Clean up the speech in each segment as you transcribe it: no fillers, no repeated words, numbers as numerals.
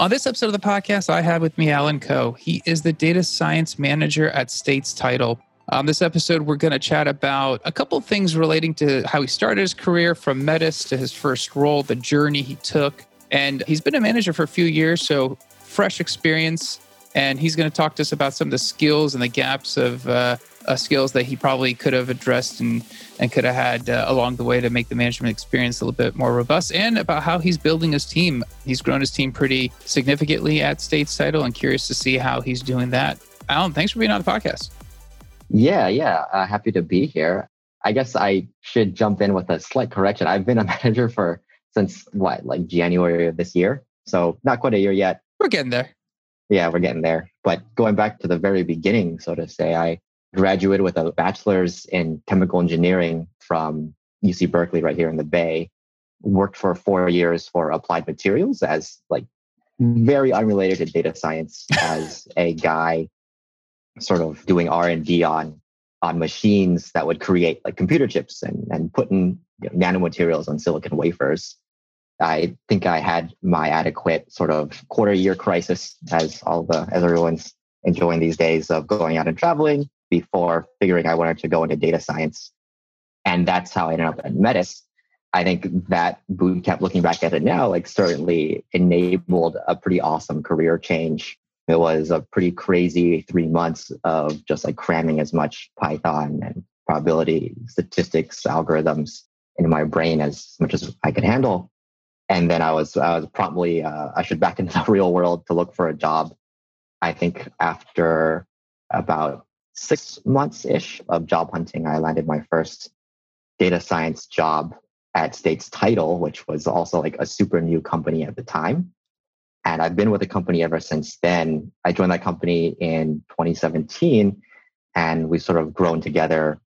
On this episode of the podcast, I have with me Alan Co. He is the data science manager at States Title. On this episode, we're going to chat about a couple of things relating to how he started his career from Metis to his first role, the journey he took. And he's been a manager for a few years, so fresh experience. And he's going to talk to us about some of the skills and the gaps of skills that he probably could have addressed and could have had along the way to make the management experience a little bit more robust, and about how he's building his team. He's grown his team pretty significantly at States Title, and curious to see how he's doing that. Alan, thanks for being on the podcast. Yeah. Happy to be here. I guess I should jump in with a slight correction. I've been a manager since January of this year. So not quite a year yet. We're getting there. Yeah, we're getting there. But going back to the very beginning, so to say, I graduated with a bachelor's in chemical engineering from UC Berkeley right here in the Bay. Worked for 4 years for Applied Materials as very unrelated to data science as a guy sort of doing R&D on machines that would create computer chips and put in nanomaterials on silicon wafers. I think I had my adequate sort of quarter year crisis as everyone's enjoying these days of going out and traveling before figuring I wanted to go into data science. And that's how I ended up at Metis. I think that boot camp, looking back at it now, certainly enabled a pretty awesome career change. It was a pretty crazy 3 months of just cramming as much Python and probability, statistics, algorithms in my brain as much as I could handle. And then I was promptly ushered back into the real world to look for a job. I think after about 6 months-ish of job hunting, I landed my first data science job at States Title, which was also a super new company at the time. And I've been with the company ever since then. I joined that company in 2017, and we've sort of grown together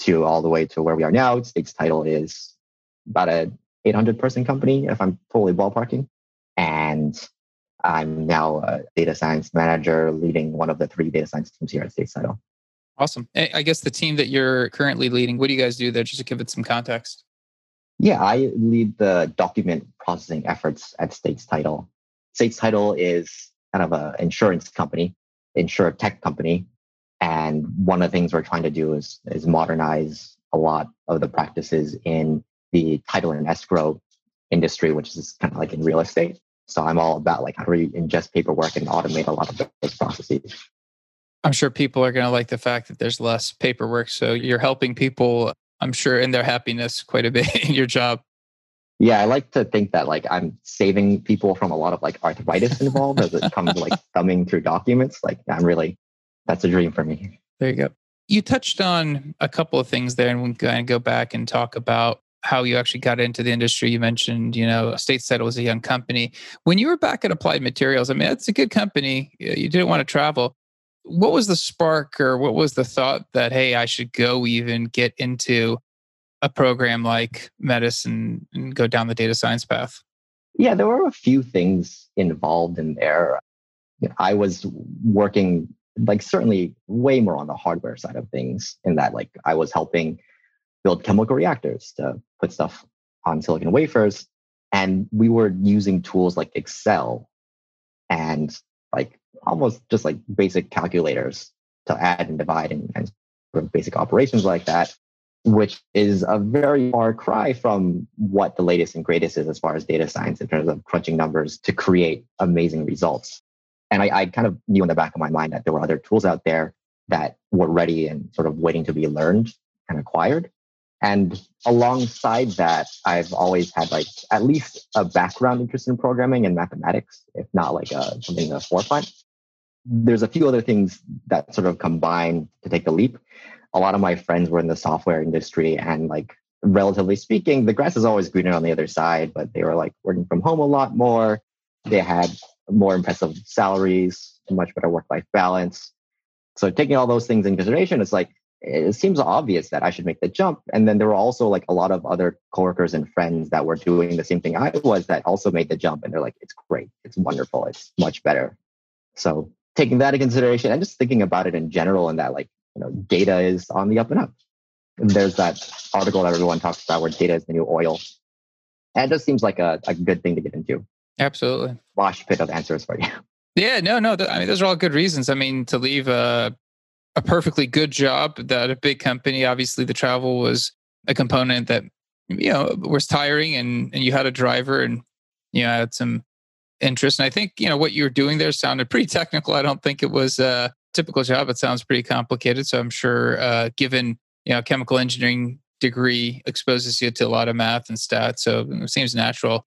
to all the way to where we are now. States Title is about a 800-person company, if I'm totally ballparking. And I'm now a data science manager leading one of the 3 data science teams here at States Title. Awesome. I guess the team that you're currently leading, what do you guys do there, just to give it some context? Yeah, I lead the document processing efforts at States Title. States Title is kind of an insurtech company. And one of the things we're trying to do is modernize a lot of the practices in the title and escrow industry, which is kind of in real estate. So I'm all about how do we ingest paperwork and automate a lot of those processes. I'm sure people are going to like the fact that there's less paperwork. So you're helping people, I'm sure, in their happiness quite a bit in your job. Yeah, I like to think that I'm saving people from a lot of arthritis involved as it comes to thumbing through documents. That's a dream for me. There you go. You touched on a couple of things there, and we'll kind of go back and talk about how you actually got into the industry. You mentioned, States Title was a young company. When you were back at Applied Materials, it's a good company. You didn't want to travel. What was the spark, or what was the thought that, hey, I should go even get into a program like Metis and go down the data science path? Yeah, there were a few things involved in there. I was working certainly way more on the hardware side of things, in that I was helping build chemical reactors to put stuff on silicon wafers. And we were using tools like Excel and almost just basic calculators to add and divide and basic operations like that, which is a very far cry from what the latest and greatest is as far as data science in terms of crunching numbers to create amazing results. And I kind of knew in the back of my mind that there were other tools out there that were ready and sort of waiting to be learned and acquired. And alongside that, I've always had at least a background interest in programming and mathematics, if not something in the forefront. There's a few other things that sort of combine to take the leap. A lot of my friends were in the software industry, and relatively speaking, the grass is always greener on the other side, but they were working from home a lot more. They had more impressive salaries, a much better work-life balance. So taking all those things in consideration, it seems obvious that I should make the jump. And then there were also a lot of other coworkers and friends that were doing the same thing I was that also made the jump. And they're it's great. It's wonderful. It's much better. So taking that into consideration and just thinking about it in general, and that data is on the up and up. There's that article that everyone talks about where data is the new oil. And it just seems like a good thing to get into. Absolutely. Wash pit of answers for you. Yeah, no. I mean, those are all good reasons. I mean, to leave a perfectly good job at a big company, obviously the travel was a component that, you know, was tiring, and you had a driver, and, you know, had some interest. And I think, you know, what you were doing there sounded pretty technical. I don't think it was a typical job. It sounds pretty complicated. So I'm sure given, you know, chemical engineering degree exposes you to a lot of math and stats. So it seems natural.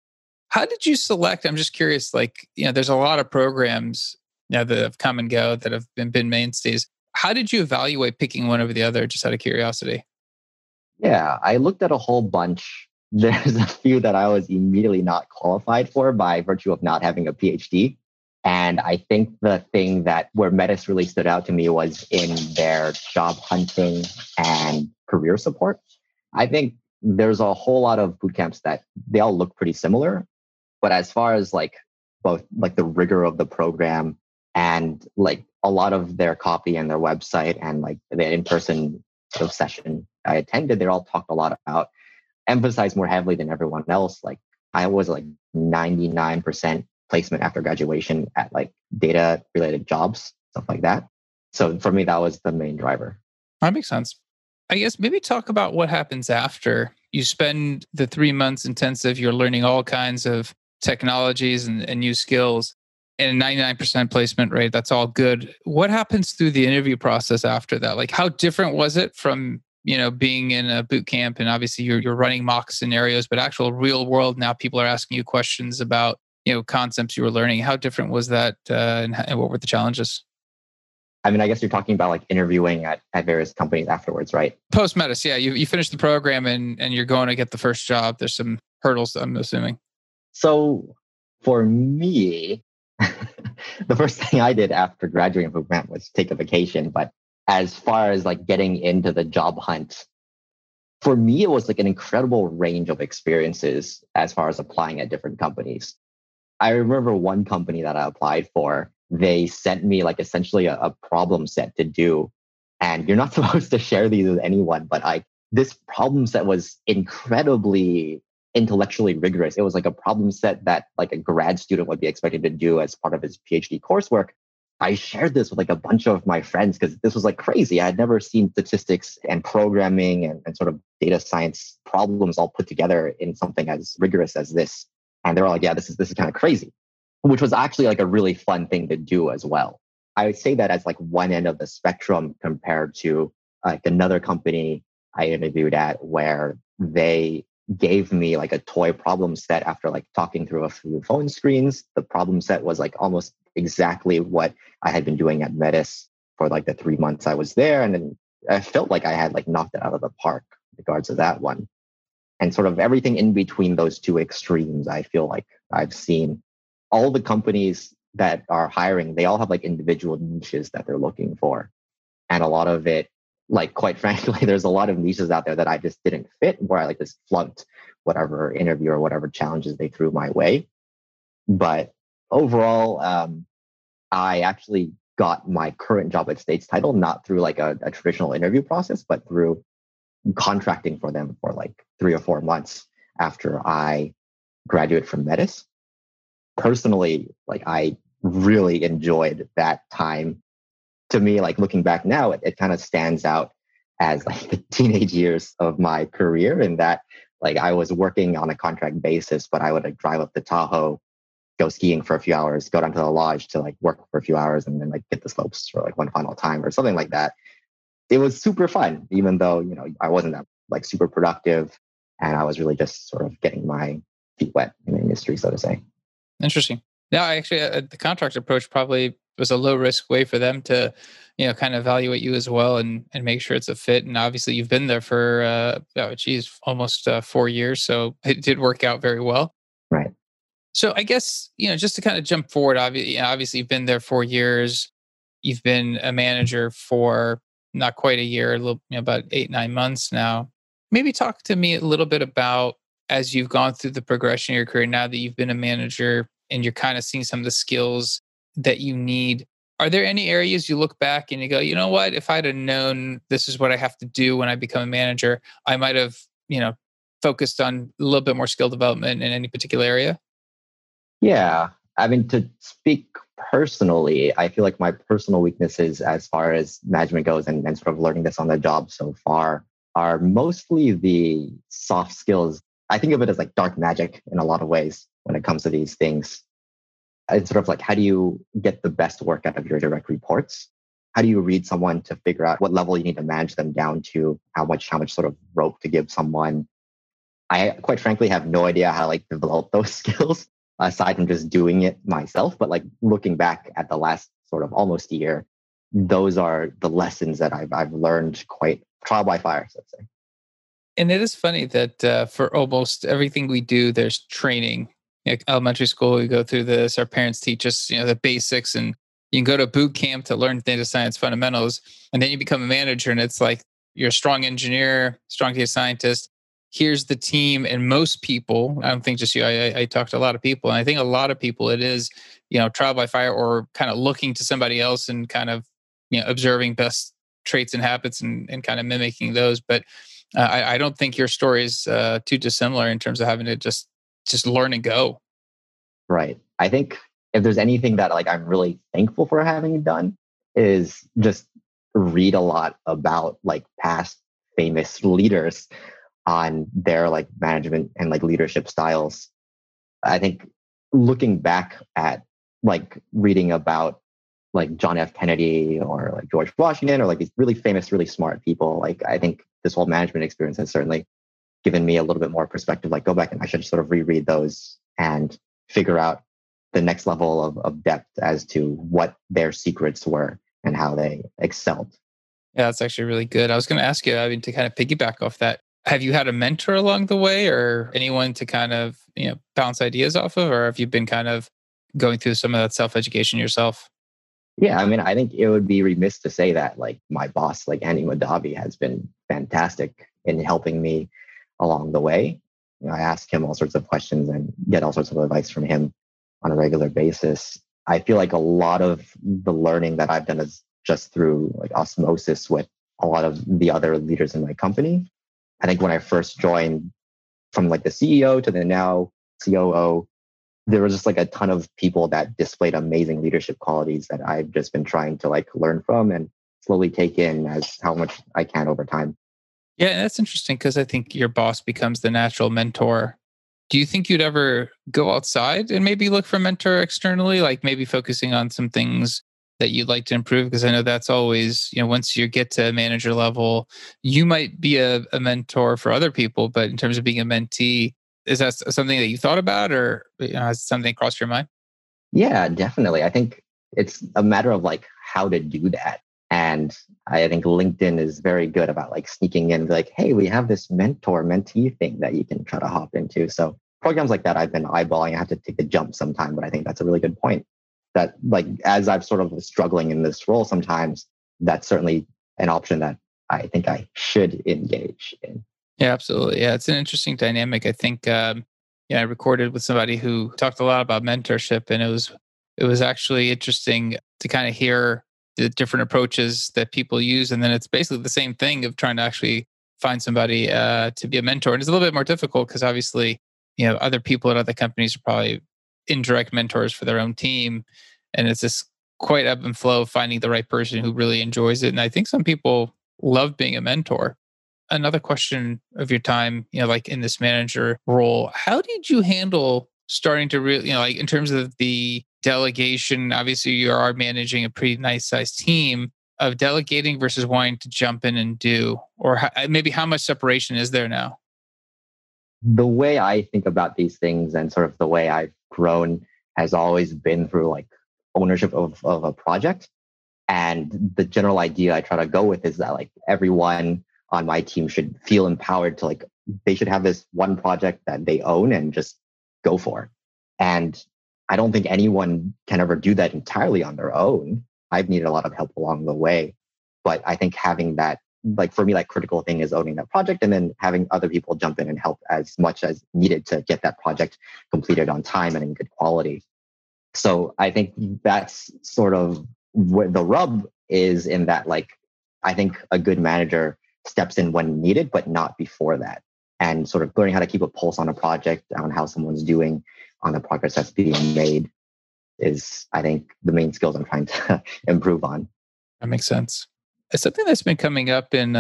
How did you select? I'm just curious, like, you know, there's a lot of programs now that have come and go that have been mainstays. How did you evaluate picking one over the other, just out of curiosity? Yeah, I looked at a whole bunch. There's a few that I was immediately not qualified for by virtue of not having a PhD. And I think the thing where Metis really stood out to me was in their job hunting and career support. I think there's a whole lot of boot camps that they all look pretty similar. But as far as like both like the rigor of the program and like a lot of their copy and their website and like the in-person sort of session I attended, they all talked a lot about, emphasized more heavily than everyone else. Like I was like 99% placement after graduation at like data related jobs, stuff like that. So for me, that was the main driver. That makes sense. I guess maybe talk about what happens after you spend the 3 months intensive, you're learning all kinds of technologies and new skills, and a 99% placement rate. That's all good. What happens through the interview process after that? Like, how different was it from, you know, being in a boot camp? And obviously you're running mock scenarios, but actual real world, now people are asking you questions about, you know, concepts you were learning. How different was that and what were the challenges? I mean, I guess you're talking about like interviewing at various companies afterwards, right? Post-Metis, yeah. You finish the program and you're going to get the first job. There's some hurdles, I'm assuming. So for me, the first thing I did after graduating from camp was take a vacation. But as far as like getting into the job hunt, for me, it was like an incredible range of experiences as far as applying at different companies. I remember one company that I applied for, they sent me like essentially a problem set to do. And you're not supposed to share these with anyone, but this problem set was incredibly intellectually rigorous. It was like a problem set that like a grad student would be expected to do as part of his PhD coursework. I shared this with like a bunch of my friends because this was like crazy. I had never seen statistics and programming and sort of data science problems all put together in something as rigorous as this. And they were like, yeah, this is kind of crazy, which was actually like a really fun thing to do as well. I would say that as like one end of the spectrum compared to like another company I interviewed at where they gave me like a toy problem set after like talking through a few phone screens. The problem set was like almost exactly what I had been doing at Metis for like the 3 months I was there. And then I felt like I had like knocked it out of the park in regards to that one. And sort of everything in between those two extremes, I feel like I've seen. All the companies that are hiring, they all have like individual niches that they're looking for. And a lot of it, like quite frankly, there's a lot of niches out there that I just didn't fit, where I like just flunked whatever interview or whatever challenges they threw my way. But overall, I actually got my current job at States Title, not through like a traditional interview process, but through contracting for them for like 3 or 4 months after I graduated from Metis. Personally, like I really enjoyed that time. To me, like looking back now, it kind of stands out as like the teenage years of my career, in that like I was working on a contract basis, but I would like drive up to Tahoe, go skiing for a few hours, go down to the lodge to like work for a few hours, and then like hit the slopes for like one final time or something like that. It was super fun, even though, you know, I wasn't that like super productive, and I was really just sort of getting my feet wet in the industry, so to say. Interesting. Yeah, actually, the contract approach probably was a low risk way for them to, you know, kind of evaluate you as well and make sure it's a fit. And obviously, you've been there for, almost 4 years. So it did work out very well. Right. So I guess, you know, just to kind of jump forward, obviously, you've been there 4 years. You've been a manager for not quite a year, a little, you know, about 8-9 months now. Maybe talk to me a little bit about, as you've gone through the progression of your career, now that you've been a manager and you're kind of seeing some of the skills that you need, are there any areas you look back and you go, you know what, if I'd have known this is what I have to do when I become a manager, I might have, you know, focused on a little bit more skill development in any particular area? Yeah. I mean, to speak personally, I feel like my personal weaknesses as far as management goes and sort of learning this on the job so far are mostly the soft skills. I think of it as like dark magic in a lot of ways when it comes to these things. It's sort of like, how do you get the best work out of your direct reports? How do you read someone to figure out what level you need to manage them down to, how much sort of rope to give someone? I quite frankly have no idea how to like develop those skills aside from just doing it myself. But like looking back at the last sort of almost year, those are the lessons that I've learned, quite trial by fire, so to say. And it is funny that for almost everything we do, there's training. Like elementary school, we go through this. Our parents teach us, the basics, and you can go to boot camp to learn data science fundamentals. And then you become a manager, and it's like you're a strong engineer, strong data scientist. Here's the team. And most people, I don't think just you, I talked to a lot of people, and I think a lot of people, it is, trial by fire, or kind of looking to somebody else and kind of, observing best traits and habits and kind of mimicking those. But I don't think your story is too dissimilar in terms of having to just learn and go. Right. I think if there's anything that like I'm really thankful for having done is just read a lot about like past famous leaders on their like management and like leadership styles. I think looking back at like reading about like John F. Kennedy or like George Washington or like these really famous, really smart people, like I think this whole management experience has certainly given me a little bit more perspective, like go back and I should sort of reread those and figure out the next level of depth as to what their secrets were and how they excelled. Yeah, that's actually really good. I was going to ask you, I mean, to kind of piggyback off that, have you had a mentor along the way or anyone to kind of, bounce ideas off of, or have you been kind of going through some of that self-education yourself? Yeah, I mean, I think it would be remiss to say that like my boss, like Annie Madavi, has been fantastic in helping me along the way. I ask him all sorts of questions and get all sorts of advice from him on a regular basis. I feel like a lot of the learning that I've done is just through like osmosis with a lot of the other leaders in my company. I think when I first joined, from like the CEO to the now COO, there was just like a ton of people that displayed amazing leadership qualities that I've just been trying to like learn from and slowly take in as how much I can over time. Yeah, that's interesting because I think your boss becomes the natural mentor. Do you think you'd ever go outside and maybe look for a mentor externally, like maybe focusing on some things that you'd like to improve? Because I know that's always, once you get to manager level, you might be a mentor for other people, but in terms of being a mentee, is that something that you thought about or has something crossed your mind? Yeah, definitely. I think it's a matter of like how to do that. And I think LinkedIn is very good about like sneaking in like, hey, we have this mentor-mentee thing that you can try to hop into. So programs like that I've been eyeballing. I have to take a jump sometime, but I think that's a really good point. That like as I've sort of struggling in this role sometimes, that's certainly an option that I think I should engage in. Yeah, absolutely. Yeah, it's an interesting dynamic. I think I recorded with somebody who talked a lot about mentorship, and it was actually interesting to kind of hear the different approaches that people use, and then it's basically the same thing of trying to actually find somebody to be a mentor. And it's a little bit more difficult because obviously, other people at other companies are probably indirect mentors for their own team, and it's this quite ebb and flow of finding the right person who really enjoys it. And I think some people love being a mentor. Another question of your time, like in this manager role, how did you handle starting to really, like in terms of the delegation? Obviously, you are managing a pretty nice sized team. Of delegating versus wanting to jump in and do, or maybe how much separation is there now? The way I think about these things and sort of the way I've grown has always been through like ownership of a project. And the general idea I try to go with is that like everyone on my team should feel empowered to like, they should have this one project that they own and just go for. And I don't think anyone can ever do that entirely on their own. I've needed a lot of help along the way. But I think having that, like for me, like critical thing is owning that project and then having other people jump in and help as much as needed to get that project completed on time and in good quality. So I think that's sort of where the rub is, in that like, I think a good manager steps in when needed, but not before that. And sort of learning how to keep a pulse on a project, on how someone's doing, on the progress that's being made is, I think, the main skills I'm trying to improve on. That makes sense. Something that's been coming up in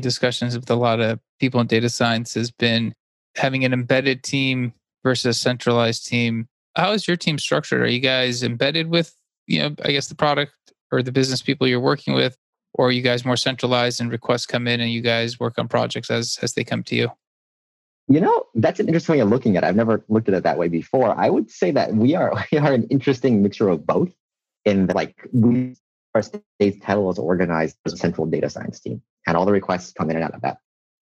discussions with a lot of people in data science has been having an embedded team versus a centralized team. How is your team structured? Are you guys embedded with, I guess the product or the business people you're working with, or are you guys more centralized and requests come in and you guys work on projects as they come to you? That's an interesting way of looking at it. I've never looked at it that way before. I would say that we are an interesting mixture of both. Our States Title is organized as a central data science team, and all the requests come in and out of that.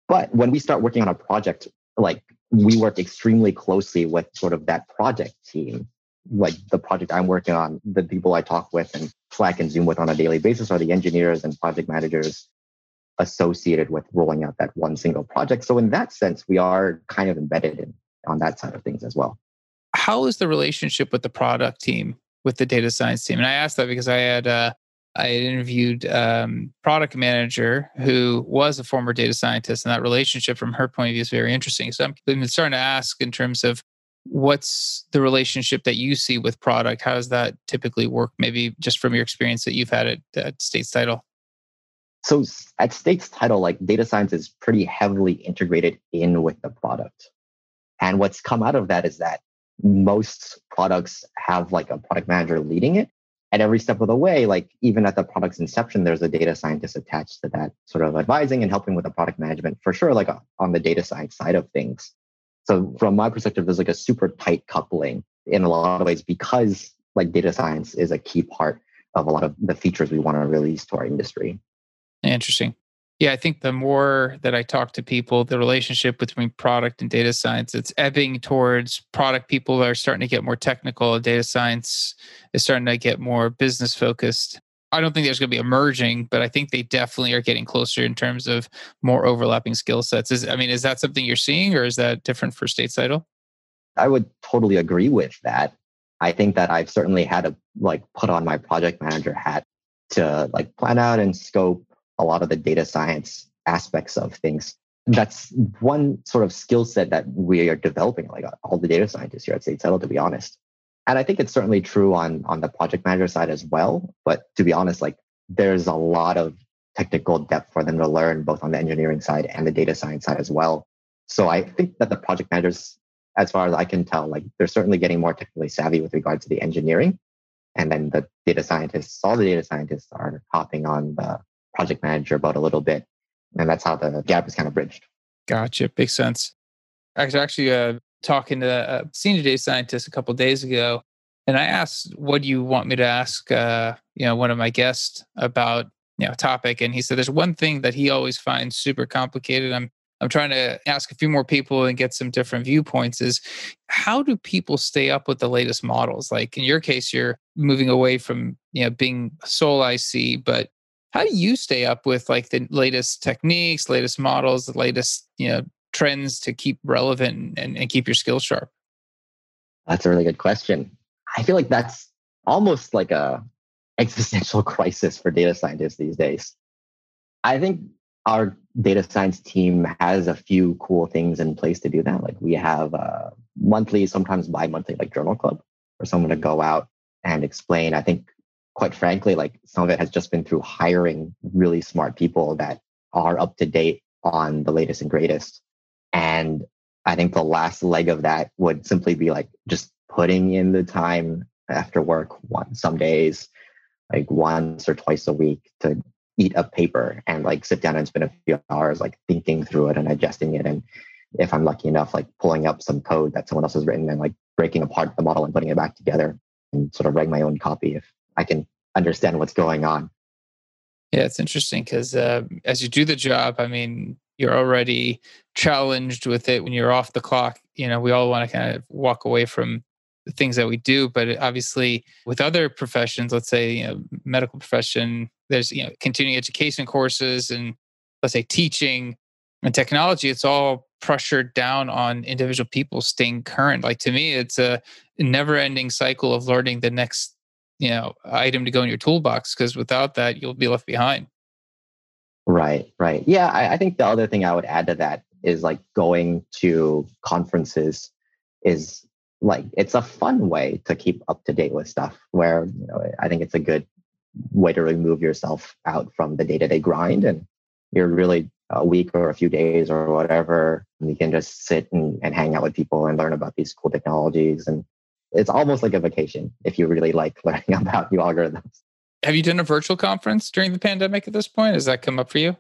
But when we start working on a project, we work extremely closely with sort of that project team. Like the project I'm working on, the people I talk with and Slack and Zoom with on a daily basis are the engineers and project managers associated with rolling out that one single project. So in that sense, we are kind of embedded on that side of things as well. How is the relationship with the product team, with the data science team? And I asked that because I had interviewed product manager who was a former data scientist, and that relationship from her point of view is very interesting. So I'm starting to ask in terms of what's the relationship that you see with product? How does that typically work? Maybe just from your experience that you've had at States Title. So at States Title, data science is pretty heavily integrated in with the product. And what's come out of that is that most products have a product manager leading it. And every step of the way, even at the product's inception, there's a data scientist attached to that, sort of advising and helping with the product management for sure, on the data science side of things. So from my perspective, there's a super tight coupling in a lot of ways because data science is a key part of a lot of the features we want to release to our industry. Interesting. Yeah, I think the more that I talk to people, the relationship between product and data science, it's ebbing towards product people are starting to get more technical. Data science is starting to get more business focused. I don't think there's going to be a merging, but I think they definitely are getting closer in terms of more overlapping skill sets. Is that something you're seeing, or is that different for States Title? I would totally agree with that. I think that I've certainly had to put on my project manager hat to plan out and scope a lot of the data science aspects of things. That's one sort of skill set that we are developing, all the data scientists here at States Title, to be honest. And I think it's certainly true on the project manager side as well. But to be honest, there's a lot of technical depth for them to learn, both on the engineering side and the data science side as well. So I think that the project managers, as far as I can tell, they're certainly getting more technically savvy with regard to the engineering. And then the data scientists, all the data scientists are hopping on the project manager about a little bit. And that's how the gap is kind of bridged. Gotcha. Makes sense. I was actually talking to a senior data scientist a couple of days ago, and I asked, what do you want me to ask, one of my guests about, a topic? And he said, there's one thing that he always finds super complicated. I'm trying to ask a few more people and get some different viewpoints is, how do people stay up with the latest models? In your case, you're moving away from, being sole IC, but how do you stay up with the latest techniques, latest models, the latest trends to keep relevant and keep your skills sharp? That's a really good question. I feel that's almost a existential crisis for data scientists these days. I think our data science team has a few cool things in place to do that. We have a monthly, sometimes bi-monthly, journal club for someone to go out and explain. I think, quite frankly, some of it has just been through hiring really smart people that are up to date on the latest and greatest. And I think the last leg of that would simply be just putting in the time after work, some days, once or twice a week, to eat a paper and sit down and spend a few hours thinking through it and digesting it. And if I'm lucky enough, pulling up some code that someone else has written and breaking apart the model and putting it back together and sort of writing my own copy if I can understand what's going on. Yeah, it's interesting because as you do the job, you're already challenged with it when you're off the clock. We all want to kind of walk away from the things that we do, but obviously with other professions, let's say, medical profession, there's, continuing education courses and let's say teaching and technology, it's all pressured down on individual people staying current. To me, it's a never-ending cycle of learning the next item to go in your toolbox, because without that, you'll be left behind. Right. Yeah, I think the other thing I would add to that is going to conferences is like it's a fun way to keep up to date with stuff where, you know, I think it's a good way to remove yourself out from the day-to-day grind, and you're really a week or a few days or whatever, and you can just sit and hang out with people and learn about these cool technologies. And it's almost like a vacation if you really like learning about new algorithms. Have you done a virtual conference during the pandemic at this point? Has that come up for you?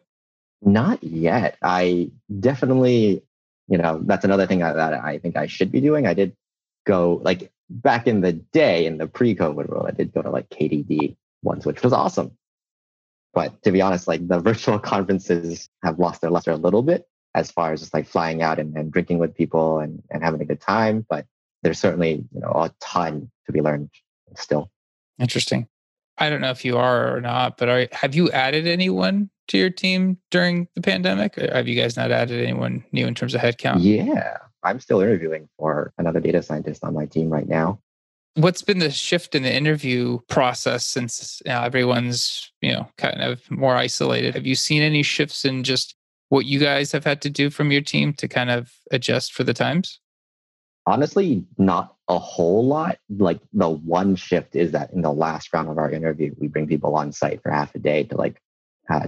Not yet. I definitely, you know, that's another thing that I think I should be doing. I did go, like, back in the day, in the pre-COVID world, I did go to like KDD once, which was awesome. But to be honest, like, the virtual conferences have lost their luster a little bit as far as just like flying out and drinking with people and having a good time. But there's certainly, you know, a ton to be learned still. Interesting. I don't know if you are or not, but have you added anyone to your team during the pandemic? Or have you guys not added anyone new in terms of headcount? Yeah, I'm still interviewing for another data scientist on my team right now. What's been the shift in the interview process since everyone's, you know, kind of more isolated? Have you seen any shifts in just what you guys have had to do from your team to kind of adjust for the times? Honestly, not a whole lot. Like, the one shift is that in the last round of our interview, we bring people on site for half a day to like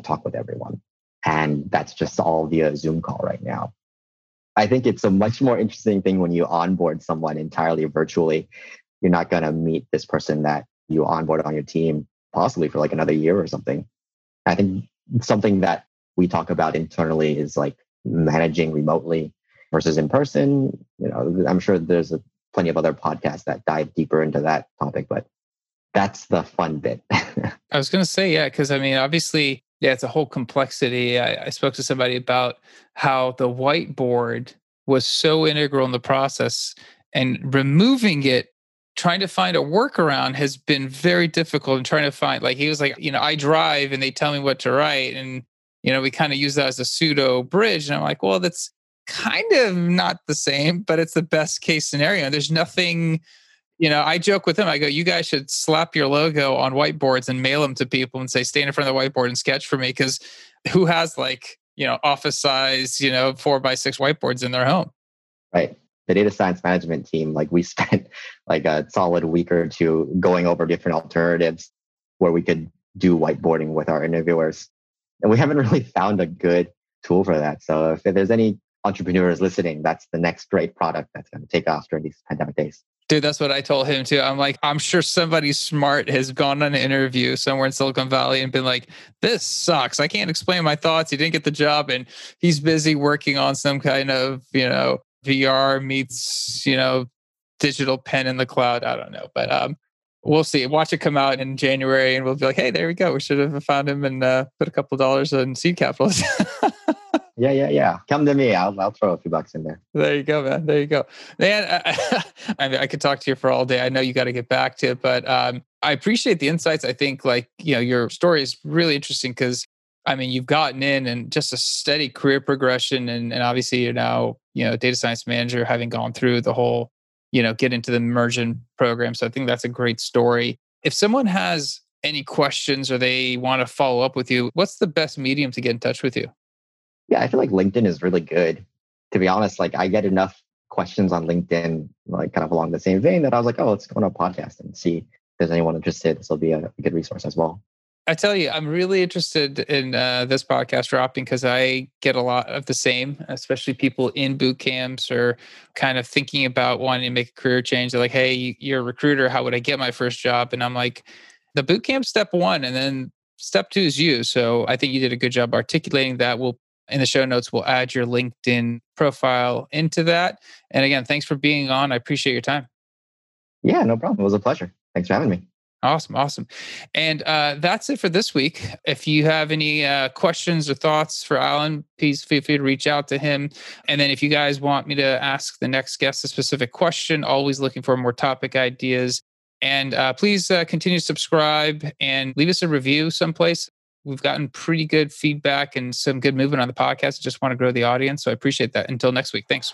talk with everyone. And that's just all via Zoom call right now. I think it's a much more interesting thing when you onboard someone entirely virtually. You're not going to meet this person that you onboard on your team possibly for like another year or something. I think something that we talk about internally is like managing remotely versus in person. You know, I'm sure there's plenty of other podcasts that dive deeper into that topic, but that's the fun bit. I was going to say, yeah, because I mean, obviously, yeah, it's a whole complexity. I spoke to somebody about how the whiteboard was so integral in the process, and removing it, trying to find a workaround has been very difficult. And trying to find, like, he was like, you know, I drive and they tell me what to write. And, you know, we kind of use that as a pseudo bridge. And I'm like, well, that's kind of not the same, but it's the best case scenario. There's nothing, you know, I joke with him. I go, you guys should slap your logo on whiteboards and mail them to people and say, stand in front of the whiteboard and sketch for me. Because who has, like, you know, office size, you know, 4x6 whiteboards in their home? Right. The data science management team, like, we spent like a solid week or two going over different alternatives where we could do whiteboarding with our interviewers. And we haven't really found a good tool for that. So if there's any entrepreneurs listening, that's the next great product that's going to take off during these pandemic days. Dude, that's what I told him too. I'm like, I'm sure somebody smart has gone on an interview somewhere in Silicon Valley and been like, this sucks. I can't explain my thoughts. He didn't get the job and he's busy working on some kind of, you know, VR meets, you know, digital pen in the cloud. I don't know, but we'll see. Watch it come out in January and we'll be like, hey, there we go. We should have found him and put a couple dollars in seed capital. Yeah. Come to me. I'll throw a few bucks in there. There you go, man. There you go. Man, I mean, I could talk to you for all day. I know you got to get back to it, but I appreciate the insights. I think, like, you know, your story is really interesting because, I mean, you've gotten in and just a steady career progression. And obviously you're now, you know, data science manager, having gone through the whole, you know, get into the immersion program. So I think that's a great story. If someone has any questions or they want to follow up with you, what's the best medium to get in touch with you? Yeah, I feel like LinkedIn is really good. To be honest, like, I get enough questions on LinkedIn, like, kind of along the same vein that I was like, oh, let's go on a podcast and see if there's anyone interested. This will be a good resource as well. I tell you, I'm really interested in this podcast dropping because I get a lot of the same, especially people in boot camps or kind of thinking about wanting to make a career change. They're like, hey, you're a recruiter. How would I get my first job? And I'm like, the boot camp step one, and then step two is you. So I think you did a good job articulating that. In the show notes, we'll add your LinkedIn profile into that. And again, thanks for being on. I appreciate your time. Yeah, no problem. It was a pleasure. Thanks for having me. Awesome. And that's it for this week. If you have any questions or thoughts for Alan, please feel free to reach out to him. And then if you guys want me to ask the next guest a specific question, always looking for more topic ideas. And please continue to subscribe and leave us a review someplace. We've gotten pretty good feedback and some good movement on the podcast. I just want to grow the audience. So I appreciate that. Until next week. Thanks.